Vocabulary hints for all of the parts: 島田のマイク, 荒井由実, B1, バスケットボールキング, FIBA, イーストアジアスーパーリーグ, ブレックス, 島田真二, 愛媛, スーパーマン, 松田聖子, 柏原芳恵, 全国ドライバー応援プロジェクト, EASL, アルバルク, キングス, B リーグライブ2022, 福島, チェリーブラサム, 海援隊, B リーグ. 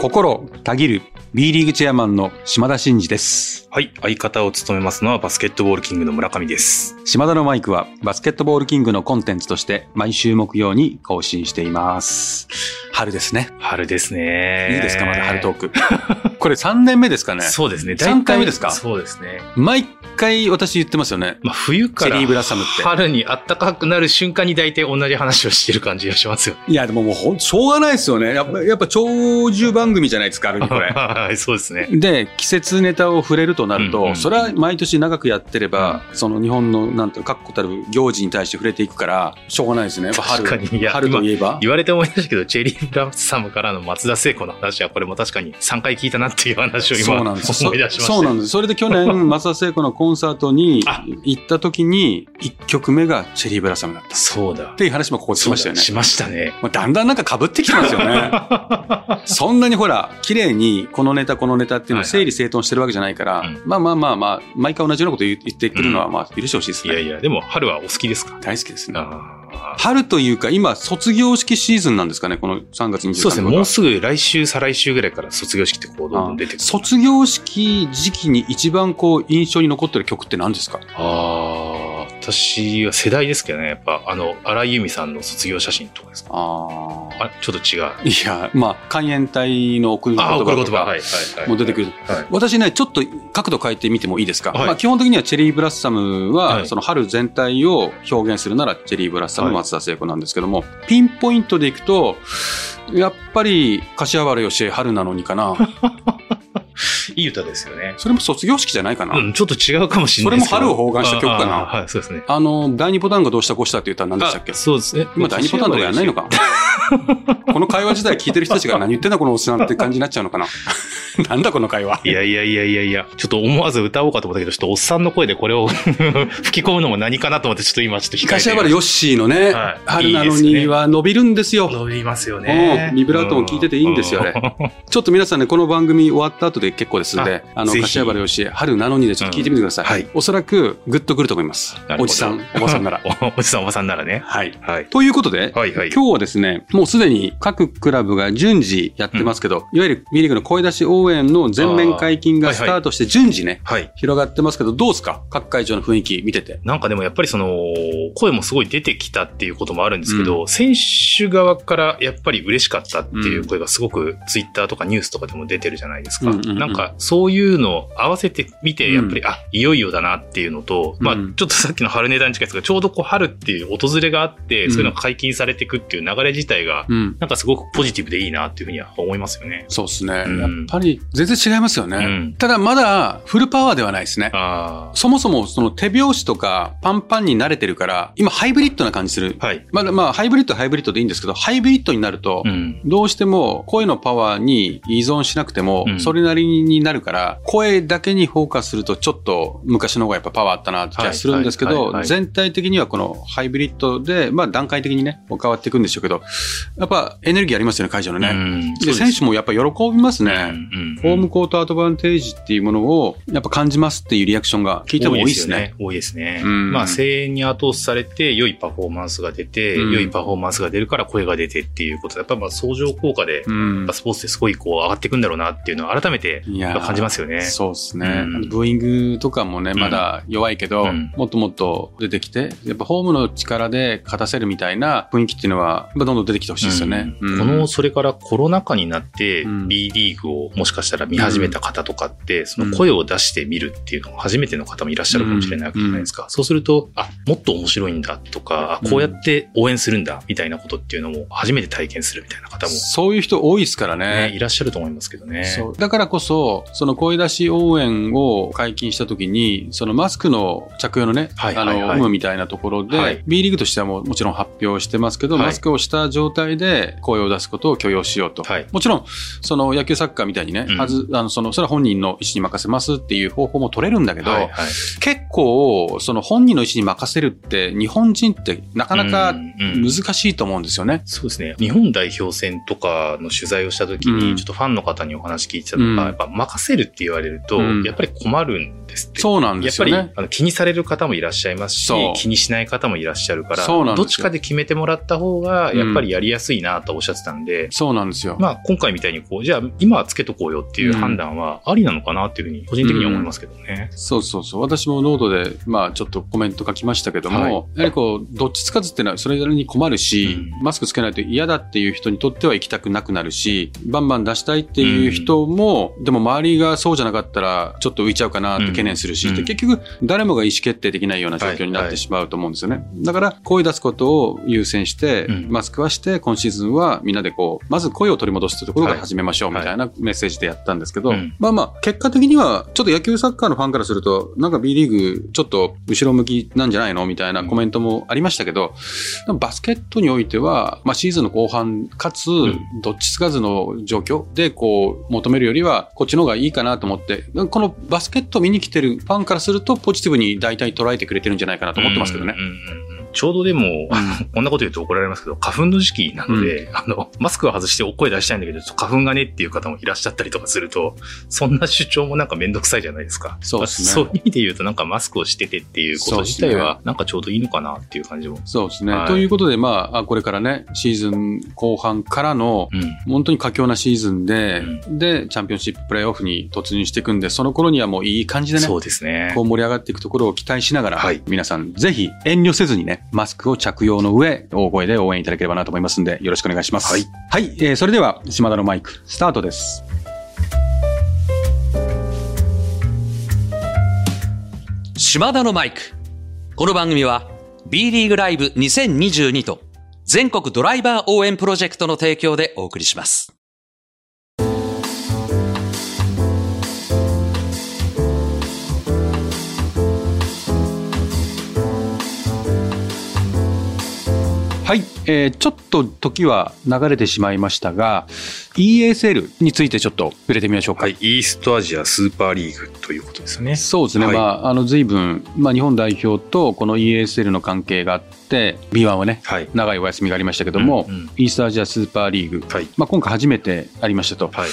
心たぎる B リーグチェアマンの島田真二です。はい、相方を務めますのはバスケットボールキングの村上です。島田のマイクはバスケットボールキングのコンテンツとして毎週木曜に更新しています。春ですね。春ですね。いいですか、まだ春トークこれ3年目ですかね。そうですね。3回目ですか。そうですね。毎回私言ってますよね、まあ、冬からチェリーブラサムって春に暖かくなる瞬間に大体同じ話をしてる感じがしますよ。いやでももうしょうがないですよね。やっぱ長寿番組じゃないですか、ある意味これそうですね。で、季節ネタを触れるとなると、それは毎年長くやってれば、その日本のなんていうか確固たる行事に対して触れていくからしょうがないですね。やっぱ春、春といえば言われて思い出したけど、チェリーブラサムからの松田聖子の話はこれも確かに3回聞いたなっていう話を今思い出しました。そうなんです。それで去年松田聖子のコンサートに行った時に1曲目がチェリーブラサムだった。そうだっていう話もここでしましたよね。しましたね。だんだんなんか被ってきてますよねそんなにほら綺麗にこのネタっていうのを整理整頓してるわけじゃないから、まあ毎回同じようなこと言ってくるのはまあ許してほしいですね、いやいやでも春はお好きですか。大好きですね。春というか今卒業式シーズンなんですかね、この3月23日。そうですね。もうすぐ来週再来週ぐらいから卒業式ってこうどんどん出てくる。卒業式時期に一番こう印象に残ってる曲って何ですか。私は世代ですけどね、やっぱ荒井由実さんの卒業写真とかですか。ちょっと違う。いやまあ海援隊の送る言葉とかも出てくる。私ねちょっと角度変えてみてもいいですか、はい。まあ、基本的にはチェリーブラッサムは、その春全体を表現するならチェリーブラッサム、松田聖子なんですけども、ピンポイントでいくとやっぱり柏原芳恵春なのにかな。いい歌ですよね。それも卒業式じゃないかな、ちょっと違うかもしれないですけど、それも春を包含した曲かな。はい、そうですね。第二ボタンがどうしたこうしたって言ったら何でしたっけ。そうですね。今第二ボタンとかやらないのかこの会話自体聞いてる人たちが何言ってんだこのおっさんって感じになっちゃうのかななんだこの会話。いやちょっと思わず歌おうかと思ったけど、ちょっとおっさんの声でこれを吹き込むのも何かなと思って、ちょっと今ちょっと控えて。柏原ヨッシーのね、春なのには伸びるんですよ。伸びますよね。ビブラートも聞いてていいんですよ、あれ。ちょっと皆さんね、この番組終わった後で結構ですので、柏原芳恵春なのにでちょっと聞いてみてください。はい、おそらくグッとくると思います。おじさんおばさんならおじさんおばさんならね。はい。ということで、今日はですね、もうすでに各クラブが順次やってますけど、いわゆる B リーグの声出し応援の全面解禁がスタートして順次ね、広がってますけど、どうですか各会場の雰囲気見てて。なんかでもやっぱりその声もすごい出てきたっていうこともあるんですけど、選手側からやっぱり嬉しかったっていう声がすごくツイッターとかニュースとかでも出てるじゃないですか。なんかそういうのを合わせてみてやっぱり、いよいよだなっていうのと、まあちょっとさっきの春ネタに近いですが、ちょうどこう春っていう訪れがあって、そういうのが解禁されていくっていう流れ自体が、なんかすごくポジティブでいいなっていうふうには思いますよね。そうですね。やっぱり全然違いますよね。ただまだフルパワーではないですね。そもそもその手拍子とかパンパンに慣れてるから、今ハイブリッドな感じする。まあハイブリッドでいいんですけど、ハイブリッドになると、どうしても声のパワーに依存しなくても、それなりになるから声だけにフォーカスするとちょっと昔の方がやっぱパワーあったなって気がするんですけど、全体的にはこのハイブリッドでまあ段階的にね変わっていくんでしょうけど、やっぱエネルギーありますよね会場のね。で選手もやっぱ喜びますね。ホームコートアドバンテージっていうものをやっぱ感じますっていうリアクションが聞いても多いですね。多いですね。まあ声援に後押しされて良いパフォーマンスが出て、良いパフォーマンスが出るから声が出てっていうことで、やっぱり相乗効果でスポーツですごいこう上がっていくんだろうなっていうのを改めて感じますよね。そうですね。ブーイングとかもねまだ弱いけど、もっともっと出てきて、やっぱホームの力で勝たせるみたいな雰囲気っていうのはどんどん出てきてほしいですよね。それからコロナ禍になって、B リーグをもしかしたら見始めた方とかって、その声を出してみるっていうのが初めての方もいらっしゃるかもしれないわけじゃないですか。そうすると、もっと面白いんだとか、こうやって応援するんだみたいなことっていうのも初めて体験するみたいな方も、そういう人多いですからね。いらっしゃると思いますけどね。そう。だからこそ、その声出し応援を解禁したときに、そのマスクの着用のね、有無みたいなところで、B リーグとしてはもちろん発表してますけど、マスクをした状態で声を出すことを許容しようと。もちろん、その野球サッカーみたいにね、それは本人の意思に任せますっていう方法も取れるんだけど、結構、その本人の意思に任せるって、日本人ってなかなか難しいと思うんですよね。そうですね。日本代表戦とかの取材をしたときに、ちょっとファンの方にお話聞いてたのが、やっぱ任せるって言われると、やっぱり困るんですって。そうなんですよね。やっぱり気にされる方もいらっしゃいますし、気にしない方もいらっしゃるから、どっちかで決めてもらった方がやっぱりやりやすいなとおっしゃってたんで、うん、そうなんですよ。まあ今回みたいにこうじゃあ今はつけとこうよっていう判断はありなのかなっていうふうに個人的に思いますけどね。うん、そうそうそう。私もノートでまあちょっとコメント書きましたけども、はい、やはりこうどっちつかずっていうのはそれなりに困るし、うん、マスクつけないと嫌だっていう人にとっては行きたくなくなるし、バンバン出したいっていう人も、うん、でも周りがそうじゃなかったらちょっと浮いちゃうかなって懸念するし、うん、結局誰もが意思決定できないような状況になってしまうと思うんですよね。はいはい、だから声出すことを優先して、うん、マスクはして今シーズンはみんなでこうまず声を取り戻すというところから始めましょうみたいなメッセージでやったんですけど、はいはい、まあまあ結果的にはちょっと野球サッカーのファンからするとなんか B リーグちょっと後ろ向きなんじゃないのみたいなコメントもありましたけど、でもバスケットにおいては、まあ、シーズンの後半かつどっちつかずの状況でこう求めるよりはこっちの方がいいかなと思って、このバスケットを見に来てるファンからするとポジティブに大体捉えてくれてるんじゃないかなと思ってますけどね。うんうんうん、ちょうどでも、こんなこと言うと怒られますけど、花粉の時期なので、うん、マスクを外してお声出したいんだけど、ちょっと花粉がねっていう方もいらっしゃったりとかすると、そんな主張もなんかめんどくさいじゃないですか。そうですね。そういう意味で言うと、なんかマスクをしててっていうこと自体は、なんかちょうどいいのかなっていう感じも。そうですね。はい、ということで、まあ、これからね、シーズン後半からの、うん、本当に佳境なシーズンで、うん、で、チャンピオンシッププレーオフに突入していくんで、その頃にはもういい感じでね、そうですね。こう盛り上がっていくところを期待しながら、はい、皆さんぜひ遠慮せずにね、マスクを着用の上大声で応援いただければなと思いますのでよろしくお願いします。はい、はい、それでは島田のマイクスタートです。島田のマイク、この番組は B リーグライブ2022と全国ドライバー応援プロジェクトの提供でお送りします。はい、ちょっと時は流れてしまいましたが EASL についてちょっと触れてみましょうか。はい、イーストアジアスーパーリーグということですね。そうですね、はい、まあ、随分、まあ、日本代表とこの EASL の関係があって B1 はね、はい、長いお休みがありましたけども、うんうん、イーストアジアスーパーリーグ、はい、まあ、今回初めてありましたと、はい、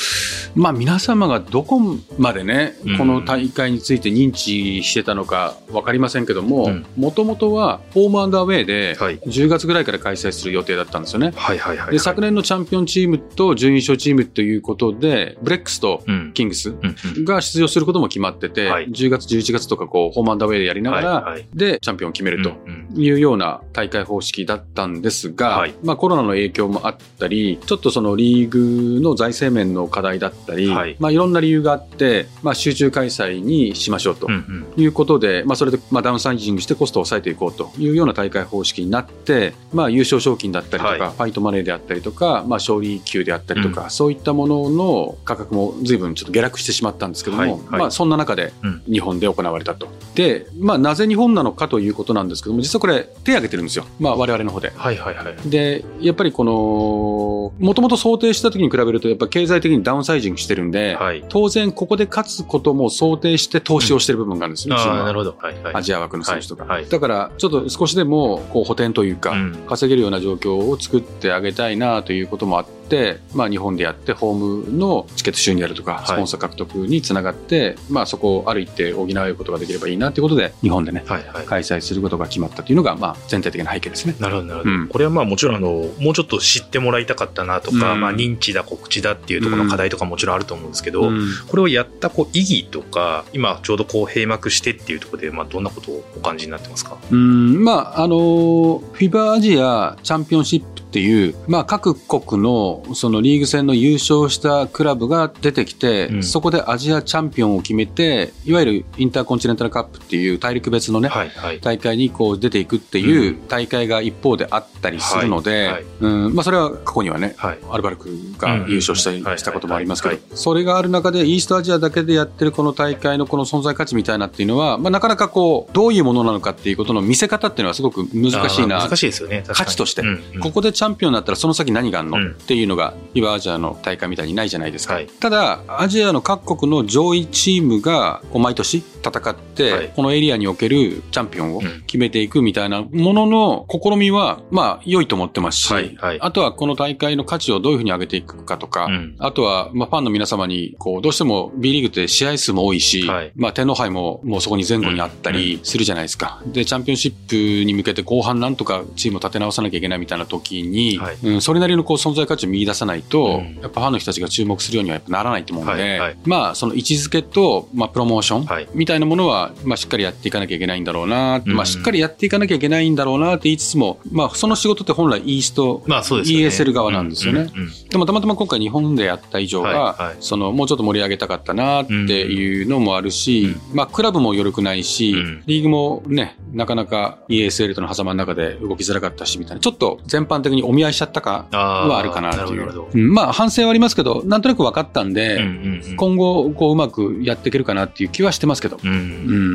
まあ、皆様がどこまでねこの大会について認知してたのか分かりませんけども、もともとはホームアンドアウェーで10月ぐらいから開催する予定だったんですよね。はいはいはいはい、で昨年のチャンピオンチームと準優勝チームということでブレックスとキングスが出場することも決まってて、うんうんうん、10月11月とかこうホームアンダーウェイでやりながら、はいはい、でチャンピオンを決めるというような大会方式だったんですが、はい、まあ、コロナの影響もあったりちょっとそのリーグの財政面の課題だったり、はい、まあ、いろんな理由があって、まあ、集中開催にしましょうということで、うんうん、まあ、それでまあダウンサイジングしてコストを抑えていこうというような大会方式になって、まあ、優勝賞金だったりとか、はい、ファイトマネーであったりとか、まあ、勝利給であったりとか、うん、そういったものの価格も随分ちょっと下落してしまったんですけども、はいはい、まあ、そんな中で日本で行われたと、うん、で、まあ、なぜ日本なのかということなんですけども、実はこれ手を挙げてるんですよ、まあ、我々の方で、はいはいはい、でやっぱりこのもともと想定した時に比べるとやっぱ経済的にダウンサイジングしてるんで、はい、当然ここで勝つことも想定して投資をしてる部分があるんですよ、うん、チームは。なるほど、はいはい、アジア枠の選手とか、はいはい、だからちょっと少しでもこう補填というか、うん、稼げるような状況を作ってあげたいなということもあって、まあ、日本でやってホームのチケット収入であるとかスポンサー獲得につながって、はい、まあ、そこをある一定補うことができればいいなということで日本でね、はいはい、開催することが決まったというのが、まあ、全体的な背景ですね。なるほどなるほど、うん、これはまあもちろんもうちょっと知ってもらいたかったなとか、うん、まあ、認知だ告知だっていうところの課題とかもちろんあると思うんですけど、うん、これをやったこう意義とか今ちょうどこう閉幕してっていうところで、まあ、どんなことをお感じになってますか。うん、まあ、FIBA アジアチャンピオンシップっていう、まあ、各国のそのリーグ戦の優勝したクラブが出てきて、うん、そこでアジアチャンピオンを決めていわゆるインターコンチネンタルカップっていう大陸別のね、はいはい、大会にこう出ていくっていう大会が一方であったりするので、うん、はいはい、うん、まあ、それは過去にはね、はい、アルバルクが優勝したこともありますけど、それがある中でイーストアジアだけでやってるこの大会のこの存在価値みたいなっていうのは、まあ、なかなかこうどういうものなのかっていうことの見せ方っていうのはすごく難しいな。難しいですよね。価値として、うんうん、ここでチャチャンピオンになったらその先何があるの、うん、っていうのが今アジアの大会みたいにないじゃないですか、はい、ただアジアの各国の上位チームが毎年戦って、はい、このエリアにおけるチャンピオンを決めていくみたいなものの試みはまあ良いと思ってますし、はいはい、あとはこの大会の価値をどういうふうに上げていくかとか、うん、あとはまあファンの皆様にこうどうしても B リーグって試合数も多いし、はい、まあ天皇杯ももうそこに前後にあったりするじゃないですか、うんうん、でチャンピオンシップに向けて後半なんとかチームを立て直さなきゃいけないみたいな時に、はい、うん、それなりのこう存在価値を見出さないと、うん、やっぱファンの人たちが注目するようにはやっぱならないと思うので、はいはい、まあその位置づけとまあプロモーション、はい、みたいなものはまあしっかりやっていかなきゃいけないんだろうな、うん、まあしっかりやっていかなきゃいけないんだろうなって言いつつも、まあその仕事って本来イースト、まあそうですよね、EASL 側なんですよね、うんうんうん、でもたまたま今回日本でやった以上は、はいはい、そのもうちょっと盛り上げたかったなっていうのもあるし、うん、まあクラブも余力ないし、うん、リーグもねなかなか EASL との狭間の中で動きづらかったしみたいな、ちょっと全般的にお見合いしちゃったかはあるかなっていう、うん、まあ反省はありますけどなんとなく分かったんで、うんうんうん、今後こううまくやっていけるかなっていう気はしてますけど、うんう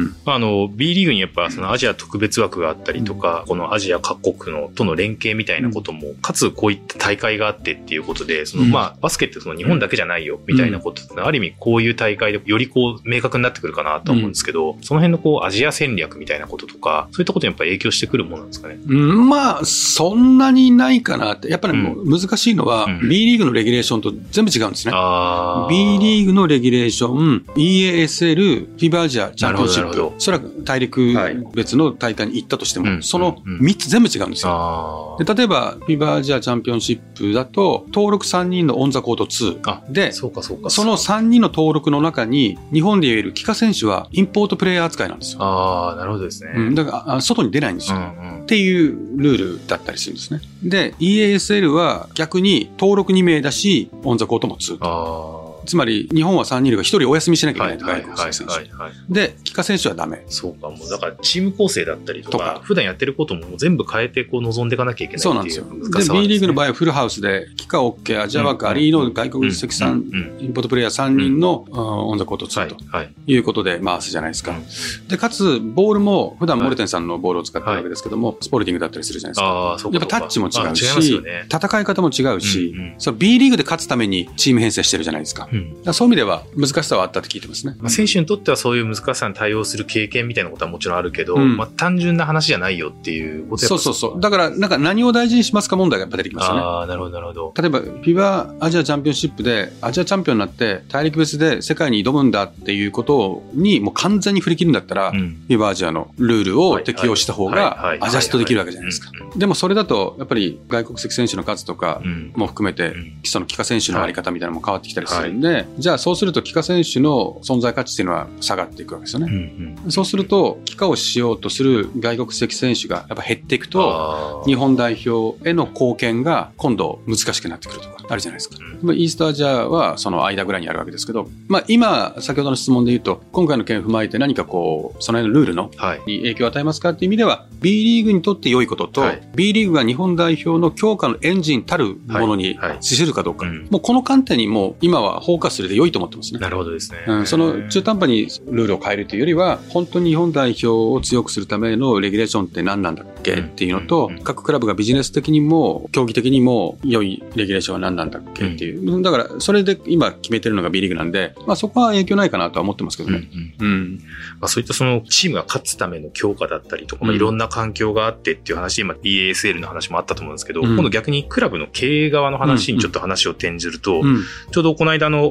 ん、あの B リーグにやっぱそのアジア特別枠があったりとか、うん、このアジア各国のとの連携みたいなことも、うん、かつこういった大会があってっていうことでその、うん、まあバスケってその日本だけじゃないよみたいなことって、うん、ある意味こういう大会でよりこう明確になってくるかなと思うんですけど、うん、その辺のこうアジア戦略みたいなこととかそういったことにやっぱ影響してくるものなんですかね。うん、まあそんなにないかなってやっぱりもう難しいのは、うん、B リーグのレギュレーションと全部違うんですね。あ B リーグのレギュレーション EASL フィバアジアチャンピオンシップそれは大陸別の大会に行ったとしても、はい、その3つ全部違うんですよ、うん、で例えばフィバアジアチャンピオンシップだと登録3人のオンザコート2で その3人の登録の中に日本で言える帰化選手はインポートプレイヤー扱いなんですよ。ああなるほどですね、うん、だから外に出ないんですよ、うんうん、っていうルールだったりするんですね。で EASL は逆に登録2名だしオンザコートも2とつまり日本は3人いるが1人お休みしなきゃいけないと外国選手で帰化選手はダメ。そうかもうだからチーム構成だったりとか普段やってることも全部変えてこう臨んでいかなきゃいけないっていう。そうなんですよ。で B リーグの場合はフルハウスで帰化 OK アジア枠アリーの外国籍3、うんうん、インポートプレイヤー3人の、うん、オンザコート2ということで回すじゃないですか、うん、でかつボールも普段モルテンさんのボールを使ってるわけですけども、はい、スポルティングだったりするじゃないですか。あそうかやっぱタッチも違うし違い、ね、戦い方も違うし、うんうん、その B リーグで勝つためにチーム編成してるじゃないですか、うん、そういう意味では難しさはあったって聞いてますね、まあ、選手にとってはそういう難しさに対応する経験みたいなことはもちろんあるけど、うんまあ、単純な話じゃないよっていうこと。そうそうそうだからなんか何を大事にしますか問題がやっぱ出てきますよね。あなるほどなるほど。例えば FIBA アジアチャンピオンシップでアジアチャンピオンになって大陸別で世界に挑むんだっていうことにもう完全に振り切るんだったら FIBA、うん、アジアのルールを適用した方がアジャストできるわけじゃないですか。でもそれだとやっぱり外国籍選手の数とかも含めて基礎の帰化選手のあり方みたいなのも変わってきたりする、はいはいでじゃあそうすると帰化選手の存在価値というのは下がっていくわけですよね、うんうん、そうすると帰化をしようとする外国籍選手がやっぱ減っていくと日本代表への貢献が今度難しくなってくるとかあるじゃないですか、うん、イーストアジアはその間ぐらいにあるわけですけど、まあ、今先ほどの質問で言うと今回の件を踏まえて何かこうその辺のルールの、はい、に影響を与えますかという意味では B リーグにとって良いことと、はい、B リーグが日本代表の強化のエンジンたるものに資するかどうか、はいはいうん、もうこの観点にもう今はフォーカスするで良いと思ってますね。なるほどですね、うん、その中途半端にルールを変えるというよりは本当に日本代表を強くするためのレギュレーションって何なんだっけ、うん、っていうのと、うん、各クラブがビジネス的にも競技的にも良いレギュレーションは何なんだっけっていう、うん、だからそれで今決めてるのが B リーグなんで、まあ、そこは影響ないかなとは思ってますけどね、うんうんうんまあ、そういったそのチームが勝つための強化だったりとか、まあ、いろんな環境があってっていう話で今 EASL の話もあったと思うんですけど、うん、今度逆にクラブの経営側の話にちょっと話を転じると、うんうん、ちょうどこの間の愛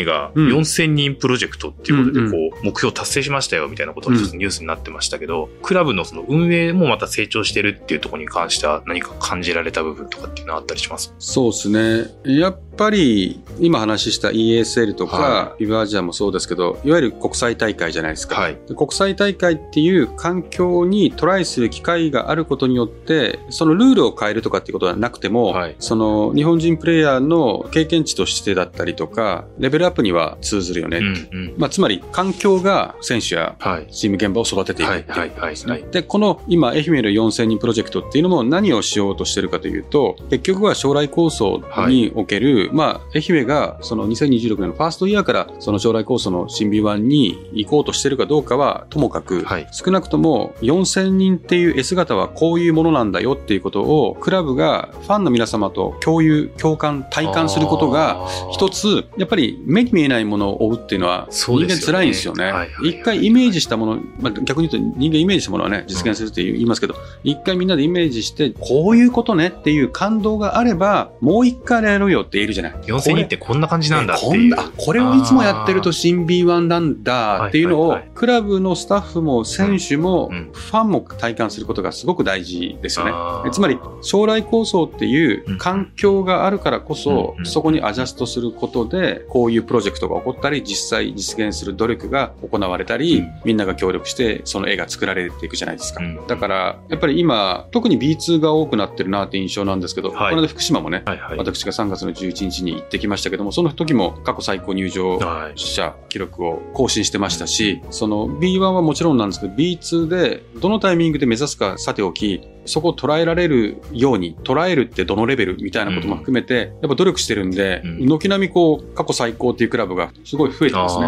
媛が4000人プロジェクトっていうことでこう目標達成しましたよみたいなことが一つニュースになってましたけどクラブのその運営もまた成長してるっていうところに関しては何か感じられた部分とかっていうのはあったりします？そうですねやっぱり今話した EASL とか FIBA アジアもそうですけどいわゆる国際大会じゃないですか、はい、国際大会っていう環境にトライする機会があることによってそのルールを変えるとかっていうことはなくても、はい、その日本人プレイヤーの経験値としてだったりとかレベルアップには通ずるよね、うんうんまあ、つまり環境が選手やチーム現場を育てていくっていうことですね。でこの今愛媛の4000人プロジェクトっていうのも何をしようとしてるかというと結局は将来構想に、はいにおける、愛媛がその2026年のファーストイヤーからその将来構想の新 B1 に行こうとしているかどうかはともかく、少なくとも4000人っていう S 型はこういうものなんだよっていうことをクラブがファンの皆様と共有共感体感することが一つやっぱり目に見えないものを追うっていうのは人間辛いんですよね。一回イメージしたもの、逆に言うと人間イメージしたものはね実現するって言いますけど、一回みんなでイメージしてこういうことねっていう感動があればもう一回やろうよって言えるじゃない。4000人ってこんな感じなんだっていう、これをいつもやってると新 B1 なんだっていうのをクラブのスタッフも選手もファンも体感することがすごく大事ですよね。つまり将来構想っていう環境があるからこそそこにアジャストすることでこういうプロジェクトが起こったり実際実現する努力が行われたり、みんなが協力してその絵が作られていくじゃないですか。だからやっぱり今特に B2 が多くなってるなって印象なんですけど、この間福島もね、私が3月の11日に行ってきましたけども、その時も過去最高入場者記録を更新してましたし、その B1 はもちろんなんですけど B2 でどのタイミングで目指すかさておき、そこを捉えられるように、捉えるってどのレベルみたいなことも含めてやっぱ努力してるんで、軒並みこう過去最高っていうクラブがすごい増えてますね。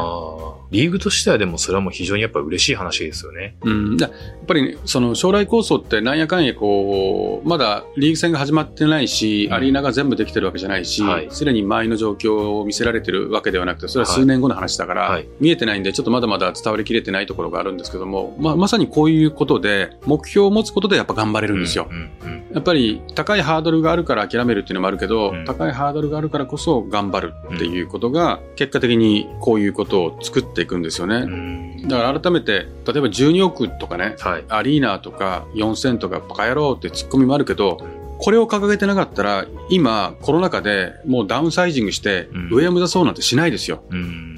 リーグとしてはでもそれはもう非常にやっぱ嬉しい話ですよね。やっぱり、ね、その将来構想ってなんやかんやこうまだリーグ戦が始まってないし、アリーナが全部できてるわけじゃないし、すでに周りの状況を見せられてるわけではなくて、それは数年後の話だから、見えてないんでちょっとまだまだ伝わりきれてないところがあるんですけども、まさにこういうことで目標を持つことでやっぱ頑張れるんですよ。やっぱり高いハードルがあるから諦めるっていうのもあるけど、高いハードルがあるからこそ頑張るっていうことが結果的にこういうことを作っていくんですよね。だから改めて例えば12億とかね、アリーナとか4000とかバカ野郎ってツッコミもあるけど、これを掲げてなかったら今コロナ禍でもうダウンサイジングして上を目指そうなんてしないですよ。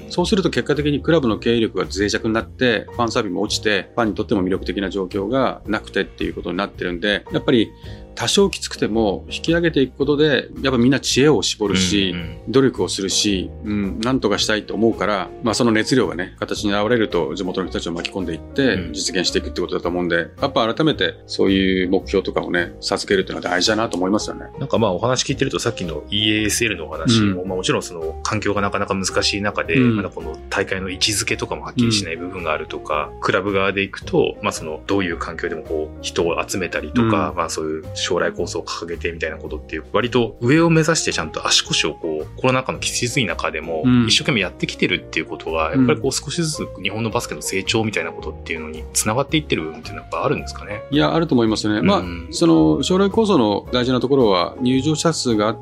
そうすると結果的にクラブの経営力が脆弱になってファンサービスも落ちてファンにとっても魅力的な状況がなくてっていうことになってるんで、やっぱり多少きつくても引き上げていくことでやっぱみんな知恵を絞るし、努力をするし、なんとかしたいと思うから、その熱量がね形に現れると地元の人たちを巻き込んでいって実現していくってことだと思うんで、やっぱ改めてそういう目標とかをね授けるっていうのは大事だなと思いますよね。なんかお話聞いてるとさっきの EASL のお話も、もちろんその環境がなかなか難しい中で、まだこの大会の位置づけとかもはっきりしない部分があるとか、クラブ側でいくと、そのどういう環境でもこう人を集めたりとか、そういう将来構想を掲げてみたいなことっていう割と上を目指してちゃんと足腰をこうコロナ禍のきつい中でも一生懸命やってきてるっていうことは、やっぱりこう少しずつ日本のバスケの成長みたいなことっていうのにつながっていってる部分っていうのはやっぱあるんですかね。いやあると思いますね。その将来構想の大事なところは入場者数があって、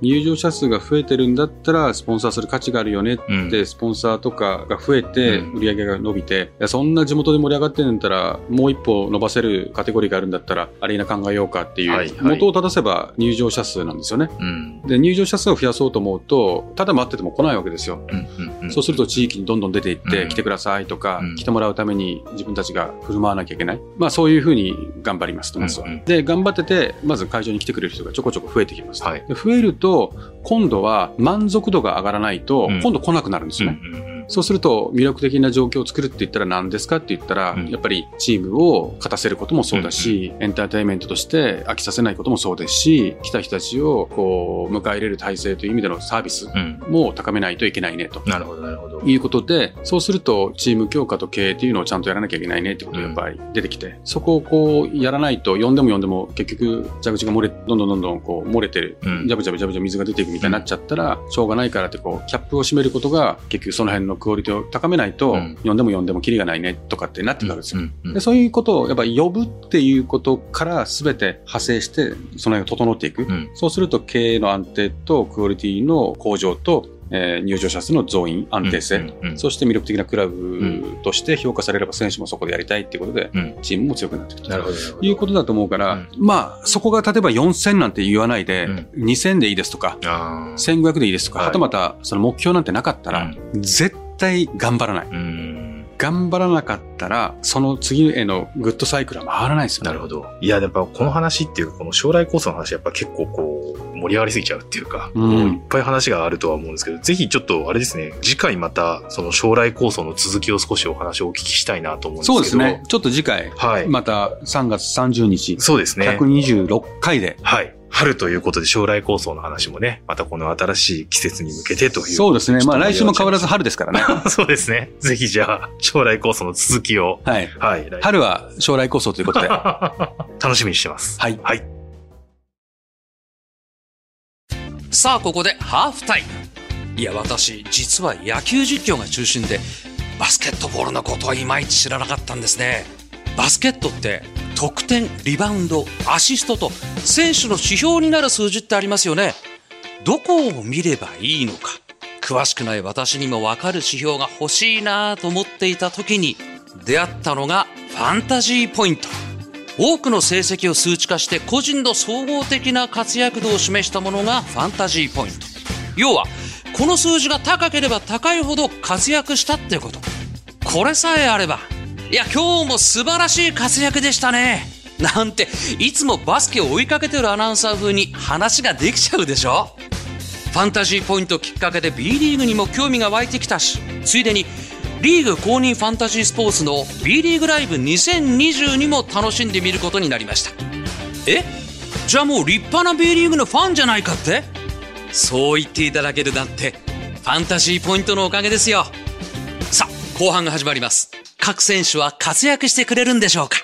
入場者数が増えてるんだったらスポンサーする価値があるよねってスポンサーとかが増えて売り上げが伸びて、そんな地元で盛り上がってるんだったらもう一歩伸ばせるカテゴリーがあるんだったらアリーナ考えようかっていう元を正せば入場者数なんですよね。で入場者数を増やそうと思うとただ待ってても来ないわけですよ。そうすると地域にどんどん出ていって来てくださいとか、来てもらうために自分たちが振る舞わなきゃいけない、そういうふうに頑張りますと思います。で頑張っててまず会場に来てくれる人がちょこちょこ増えてきます。増えると今度は満足度が上がらないと今度来なくなるんですよね。そうすると魅力的な状況を作るって言ったら何ですかって言ったら、やっぱりチームを勝たせることもそうだし、エンターテインメントとして飽きさせないこともそうですし、来た人たちをこう迎え入れる体制という意味でのサービスも高めないといけないねと、なるほどなるほどいうことで、そうするとチーム強化と経営っていうのをちゃんとやらなきゃいけないねってことがやっぱり出てきて、そこをこうやらないと呼んでも結局蛇口がどんどんこう漏れてる、ジャブジャブ水が出ていくみたいになっちゃったら、しょうがないからってこうキャップを閉めることが結局その辺のクオリティを高めないと、呼んでもキリがないねとかってなってくるんですよ。でそういうことをやっぱり呼ぶっていうことから全て派生してその辺が整っていく、そうすると経営の安定とクオリティの向上と入場者数の増員安定性、そして魅力的なクラブとして評価されれば選手もそこでやりたいっていうことで、チームも強くなっていくということだと思うから、そこが例えば4000なんて言わないで、2000でいいですとか1500でいいですとか、はたまたその目標なんてなかったら、絶対頑張らない。頑張らなかったらその次へのグッドサイクルは回らないですよね。なるほど。いややっぱこの話っていうかこの将来構想の話やっぱ結構こう盛り上がりすぎちゃうっていうか、もういっぱい話があるとは思うんですけど、ぜひちょっとあれですね、次回またその将来構想の続きを少しお話をお聞きしたいなと思うんですけど。そうですね。ちょっと次回、また3月30日、そうですね。126回で。春ということで将来構想の話もね、またこの新しい季節に向けてという。そうですね。まあ来週も変わらず春ですからね。そうですね。ぜひじゃあ将来構想の続きを。はい。はい。春は将来構想ということで。楽しみにしてます。はい。はい。さあここでハーフタイム。いや私実は野球実況が中心でバスケットボールのことはいまいち知らなかったんですね。バスケットって得点、リバウンド、アシストと選手の指標になる数字ってありますよね。どこを見ればいいのか詳しくない私にも分かる指標が欲しいなと思っていた時に出会ったのがファンタジーポイント。多くの成績を数値化して個人の総合的な活躍度を示したものがファンタジーポイント。要はこの数字が高ければ高いほど活躍したってこと。これさえあれば、いや今日も素晴らしい活躍でしたねなんていつもバスケを追いかけてるアナウンサー風に話ができちゃうでしょ。ファンタジーポイントきっかけで B リーグにも興味が湧いてきたし、ついでにリーグ公認ファンタジースポーツの B リーグライブ2022も楽しんでみることになりました。え？じゃあもう立派な B リーグのファンじゃないかって？そう言っていただけるなんてファンタジーポイントのおかげですよ。さあ後半が始まります。各選手は活躍してくれるんでしょうか。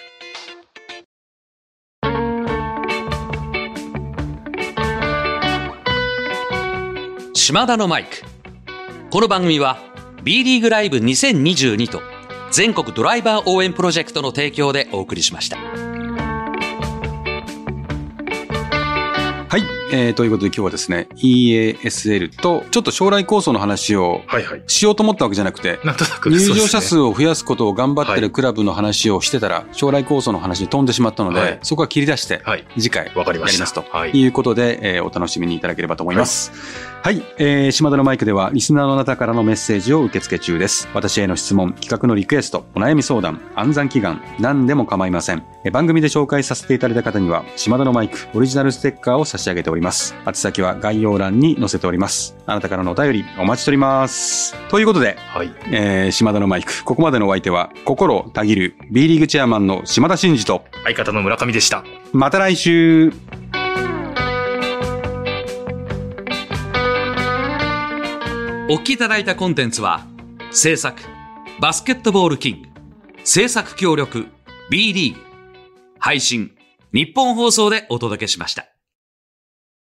島田のマイク。この番組はB リーグライブ2022と全国ドライバー応援プロジェクトの提供でお送りしました。はい、ということで今日はですね EASL とちょっと将来構想の話をしようと思ったわけじゃなくて、なんとなく入場者数を増やすことを頑張ってるクラブの話をしてたら将来構想の話に飛んでしまったので、はい、そこは切り出して次回やりますということで、はいお楽しみにいただければと思います。はいはい、島田のマイクではリスナーの方からのメッセージを受付中です。私への質問、企画のリクエスト、お悩み相談、暗算祈願、何でも構いません。番組で紹介させていただいた方には島田のマイクオリジナルステッカーを差し上げております。宛先は概要欄に載せております。あなたからのお便りお待ちしております。ということで、はい島田のマイク、ここまでのお相手は心をたぎる B リーグチェアマンの島田真二と相方の村上でした。また来週。お聞きいただいたコンテンツは制作バスケットボールキング、制作協力 B リーグ、配信日本放送でお届けしました。